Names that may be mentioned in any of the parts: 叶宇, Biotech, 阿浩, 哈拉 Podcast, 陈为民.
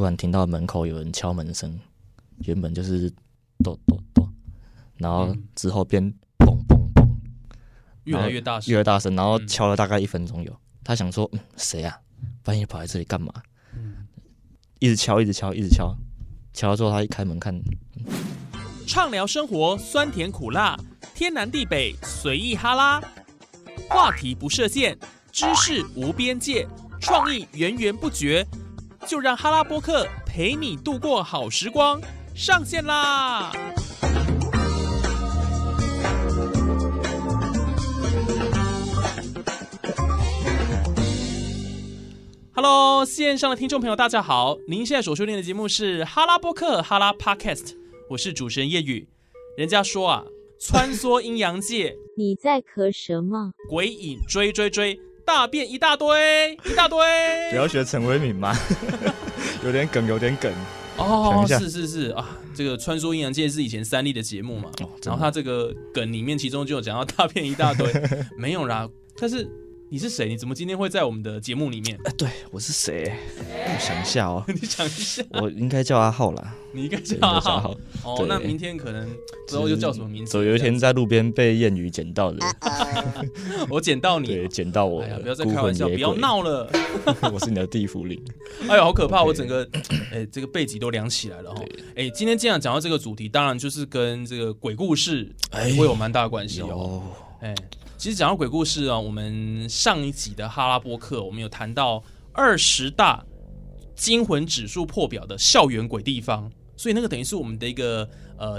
突然听到门口有人敲门声，原本就是咚咚咚，然后之后变砰砰砰，越来越大声，越来越大声，然后敲了大概1分钟有。他想说，谁啊？半夜跑来这里干嘛？一直敲，一直敲，一直敲，敲到之后他一开门看。畅聊生活，酸甜苦辣，天南地北，随意哈拉，话题不设限，知识无边界，创意源源不绝，就让哈拉播客陪你度过好时光，上线啦！Hello， 线上的听众朋友，大家好！您现在所收听的节目是哈拉播客哈拉 Podcast， 我是主持人叶宇。人家说啊，穿梭阴阳界，你在咳什么？鬼影追追追，大便一大堆，一大堆。不要学陈为民嘛，有点梗，有点梗。哦，是是是啊，这个穿梭阴阳界是以前三立的节目嘛，哦、然后他这个梗里面其中就有讲到大便一大堆，没有啦，但是。你是谁？你怎么今天会在我们的节目里面？对，我是谁？我想一下哦。你想一下。我应该叫阿浩啦。你应该叫阿浩。哦，那明天可能之后就叫什么名字？有一天在路边被谚语捡到的。我捡到你。对，捡到我。哎呀，不要再开玩笑，不要闹了。我是你的地府灵。哎呦，好可怕！我整个，这个背脊都凉起来了哈。哎，今天既然讲到这个主题，当然就是跟这个鬼故事会有蛮大的关系哦。哎。其实讲到鬼故事啊，我们上一集的哈拉播客，我们有谈到20大惊魂指数破表的校园鬼地方，所以那个等于是我们的一个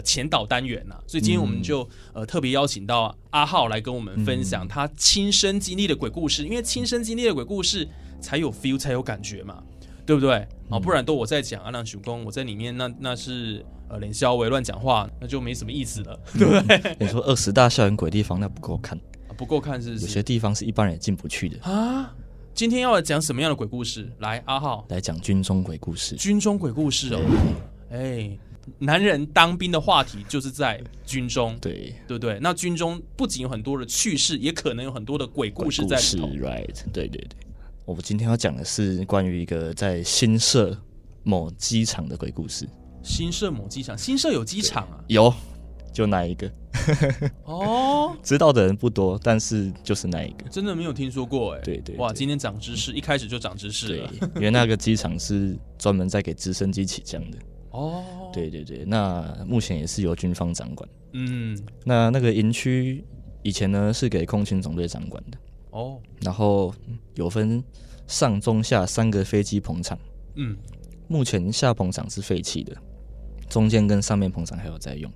前导单元啊。所以今天我们就特别邀请到阿浩来跟我们分享他亲身经历的鬼故事，因为亲身经历的鬼故事才有 feel 才有感觉嘛，对不对？哦，不然都我在讲阿浪雄公，我在里面那是。连肖维乱讲话，那就没什么意思了，对不对？你说20大校园鬼地方，那不够看，不够看是不是？有些地方是一般人也进不去的啊。今天要讲什么样的鬼故事？来，阿浩来讲军中鬼故事。军中鬼故事哦，哎，男人当兵的话题就是在军中，对对不对？那军中不仅有很多的趣事，也可能有很多的鬼故事在里头。Right， 对对对。我今天要讲的是关于一个在新社某机场的鬼故事。新社某机场，新社有机场啊？有，就那一个。哦，知道的人不多，但是就是那一个。真的没有听说过哎、欸。对 对， 對。哇，今天长知识，一开始就长知识了。对，因为那个机场是专门在给直升机起降的。哦。对对对，那目前也是由军方掌管。嗯。那个营区以前呢是给空军总队掌管的。哦。然后有分上中下3个飞机棚场。嗯。目前下棚场是废弃的。中间跟上面棚场还有在用，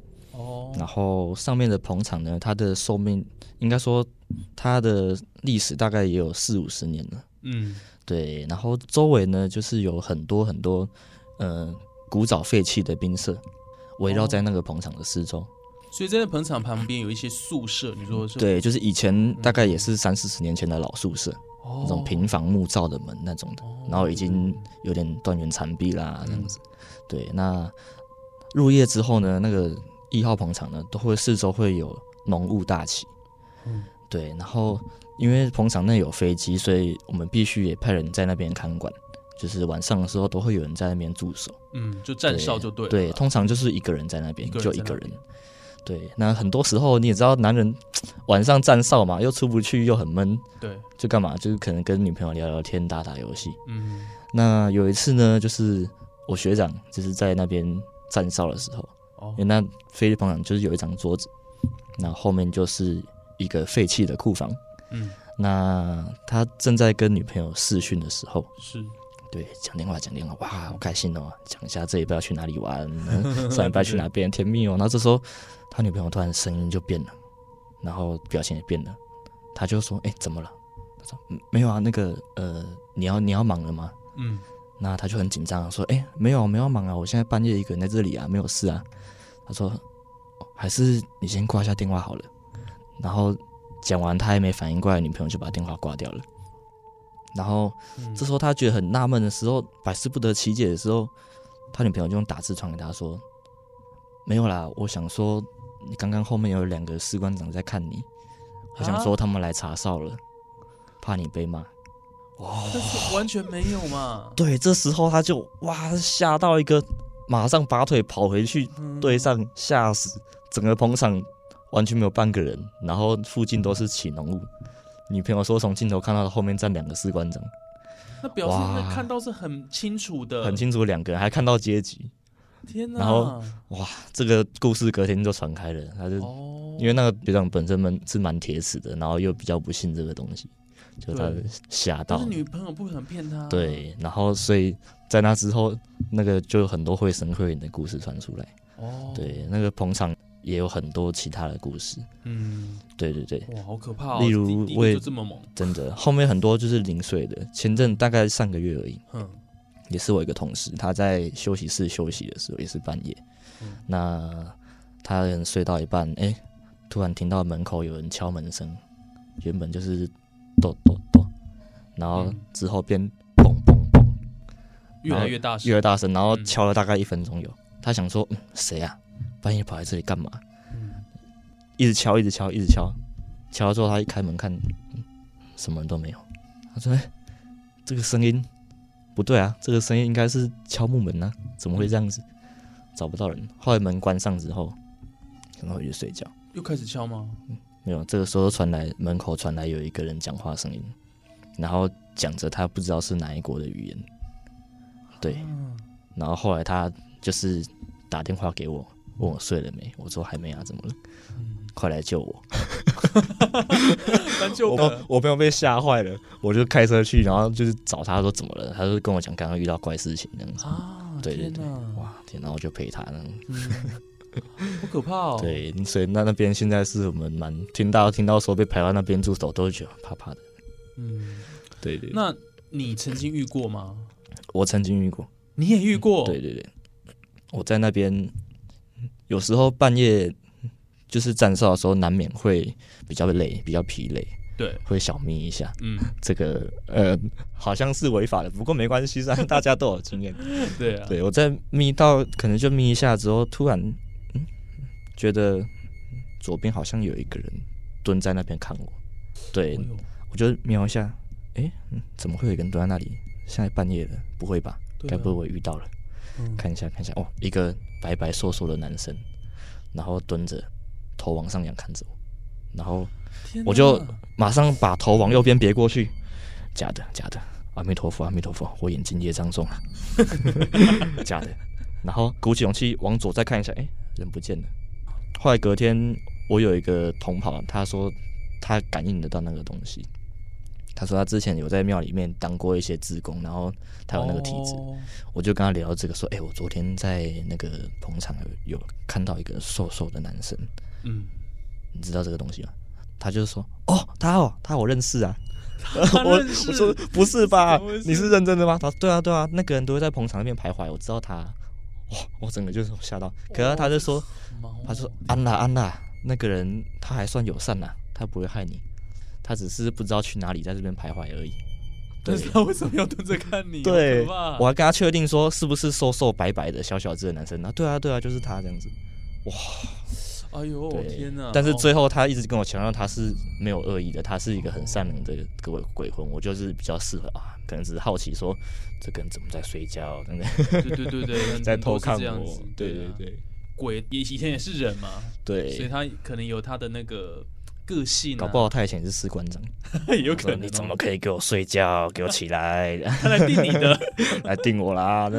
然后上面的棚场呢，它的寿命应该说它的历史大概也有40-50年了，嗯，对，然后周围呢就是有很多很多古早废弃的兵舍围绕在那个棚场的四周，所以在那棚场旁边有一些宿舍，你说是？对，就是以前大概也是30-40年前的老宿舍。那种平房木造的门那种的，然后已经有点断垣残壁啦，这样子。对，那入夜之后呢，那个1号棚场呢，都会四周会有浓雾大起。对，然后因为棚场内有飞机，所以我们必须也派人在那边看管，就是晚上的时候都会有人在那边驻守。嗯，就站哨就对了。对，通常就是一个人在那边，就一个人。对，那很多时候你也知道，男人晚上站哨嘛，又出不去，又很闷，对，就干嘛？就是可能跟女朋友聊聊天，打打游戏。嗯，那有一次呢，就是我学长就是在那边站哨的时候，因为那飞机棚上就是有一张桌子，那后面就是一个废弃的库房。嗯，那他正在跟女朋友视讯的时候，是。对，讲电话，哇，好开心哦！讲一下这一拜要去哪里玩，上一拜去哪边，甜蜜哦。然后这时候，他女朋友突然声音就变了，然后表情也变了，他就说：“哎、欸，怎么了？”他说：“没有啊，那个你要忙了吗？”嗯，那他就很紧张，说：“哎、欸，没有，没有忙啊，我现在半夜一个人在这里啊，没有事啊。”他说：“还是你先挂一下电话好了。”然后讲完，他还没反应过来，女朋友就把电话挂掉了。然后这时候他觉得很纳闷的时候，百思不得其解的时候，他女朋友就用打字传给他说：“没有啦，我想说你刚刚后面有2个士官长在看你，我想说他们来查哨了，怕你被骂。”哦，但是完全没有嘛。对，这时候他就哇吓到一个，马上拔腿跑回去队上，吓死！整个捧场完全没有半个人，然后附近都是起浓雾。女朋友说从镜头看到后面站两个士官长，那表示那看到是很清楚的，很清楚两个人，还看到阶级。天哪！然后哇，这个故事隔天就传开了，他就、因为那个学长本身是蛮铁齿的，然后又比较不信这个东西。就他吓到，但是女朋友不可能骗他、啊。对，然后所以在那之后，那个就有很多绘声绘影的故事传出来。哦，对，那个捧场也有很多其他的故事。嗯，对对对，哇，好可怕、哦！例如为就这么猛，真的后面很多就是零碎的。前阵大概上个月而已，也是我一个同事，他在休息室休息的时候也是半夜，那他人睡到一半，哎，突然听到门口有人敲门声，原本就是。咚咚咚，然后之后变砰砰砰，越来越大声，越来越大声，然后敲了大概1分钟有。他想说，谁啊？半夜跑来这里干嘛？一直敲，一直敲，一直敲，敲了之后他一开门看，什么人都没有。他说，这个声音不对啊，这个声音应该是敲木门啊，怎么会这样子？找不到人。后来门关上之后，然后就睡觉。又开始敲吗？没有，这个时候门口传来有一个人讲话声音，然后讲着他不知道是哪一国的语言，对，然后后来他就是打电话给我，问我睡了没，我说还没啊，怎么了？快来救我！我朋友被吓坏了，我就开车去，然后就是找他说怎么了，他就跟我讲刚刚遇到怪事情这样子，啊、对对对，哇天哪，我就陪他呢。好可怕哦！对，所以那边现在是我们蛮听到说被排到那边驻守，都会觉得怕怕的。嗯，对对。那你曾经遇过吗？我曾经遇过，你也遇过？对对对，我在那边有时候半夜就是站哨的时候，难免会比较累，比较疲累。对，会小眯一下，这个好像是违法的，不过没关系，大家都有经验。对啊，对我在眯到可能就眯一下之后，突然。觉得左边好像有一个人蹲在那边看我，对，我就瞄一下，怎么会有一个人蹲在那里？现在半夜了，不会吧？该不会我遇到了？看一下，哦，一个白白瘦瘦的男生，然后蹲着，头往上仰看着我，然后我就马上把头往右边别过去，假的，阿弥陀佛，阿弥陀佛，我眼睛业障重啊，假的，然后鼓起勇气往左再看一下，人不见了。后来隔天，我有一个同袍，他说他感应得到那个东西。他说他之前有在庙里面当过一些志工，然后他有那个体质。我就跟他聊这个，说：“我昨天在那个捧场有看到一个瘦瘦的男生，你知道这个东西吗？”他就说：“哦，他我认识啊。”我说：“不是吧？你是认真的吗？”他说：“对啊，那个人都会在捧场那边徘徊，我知道他。”我整个就是吓到，可是他就说，安娜，那个人他还算友善啦，他不会害你，他只是不知道去哪里，在这边徘徊而已。但是他为什么要蹲着看你？对，我还跟他确定说是不是瘦瘦白白的小小只的男生？对啊，就是他这样子。哇，哎呦，天哪！但是最后他一直跟我强调他是没有恶意的，他是一个很善良的鬼魂。我就是比较适合啊，可能只是好奇说。这个人怎么在睡觉？对，在偷看我。对，鬼以前也是人嘛，对，所以他可能有他的那个个性、啊。搞不好他以前也是士官长，有可能。你怎么可以给我睡觉？给我起来！他来定你的，来定我啦！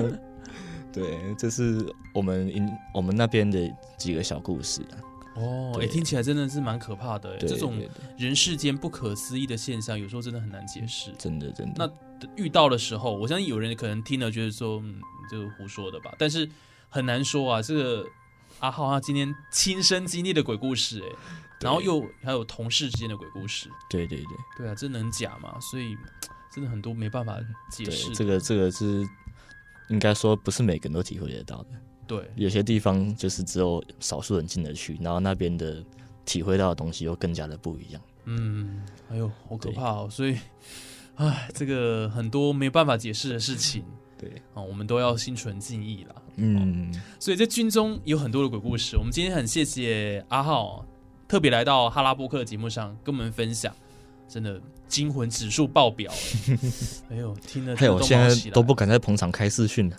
对，这是我们那边的几个小故事、啊。听起来真的是蛮可怕的。这种人世间不可思议的现象，有时候真的很难解释。真的。那遇到的时候，我相信有人可能听了觉得说，就胡说的吧。但是很难说啊，这个阿浩他今天亲身经历的鬼故事，然后又还有同事之间的鬼故事。对。对啊，这能假吗？所以真的很多没办法解释。这个是应该说不是每个人都体会得到的。对，有些地方就是只有少数人进得去，然后那边的体会到的东西又更加的不一样。哎呦，好可怕哦！所以，这个很多没办法解释的事情，对啊，我们都要心存敬意啦。所以在军中有很多的鬼故事。我们今天很谢谢阿浩特别来到哈拉播客的节目上跟我们分享。真的惊魂指数爆表、欸，哎呦，听了还有现在都不敢在捧场开视讯了，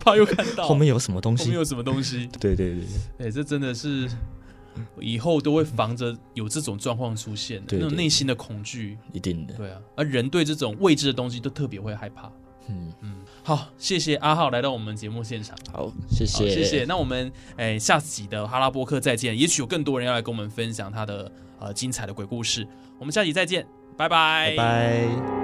怕又看到后面有什么东西，后面有什么东西，对对对，哎、欸，这真的是以后都会防着有这种状况出现，對對對，那种内心的恐惧，一定的，对啊，而人对这种未知的东西都特别会害怕。嗯嗯，好，谢谢阿浩来到我们节目现场。好，谢谢，谢谢。那我们下集的哈拉波克再见。也许有更多人要来跟我们分享他的精彩的鬼故事。我们下集再见，拜拜，拜拜。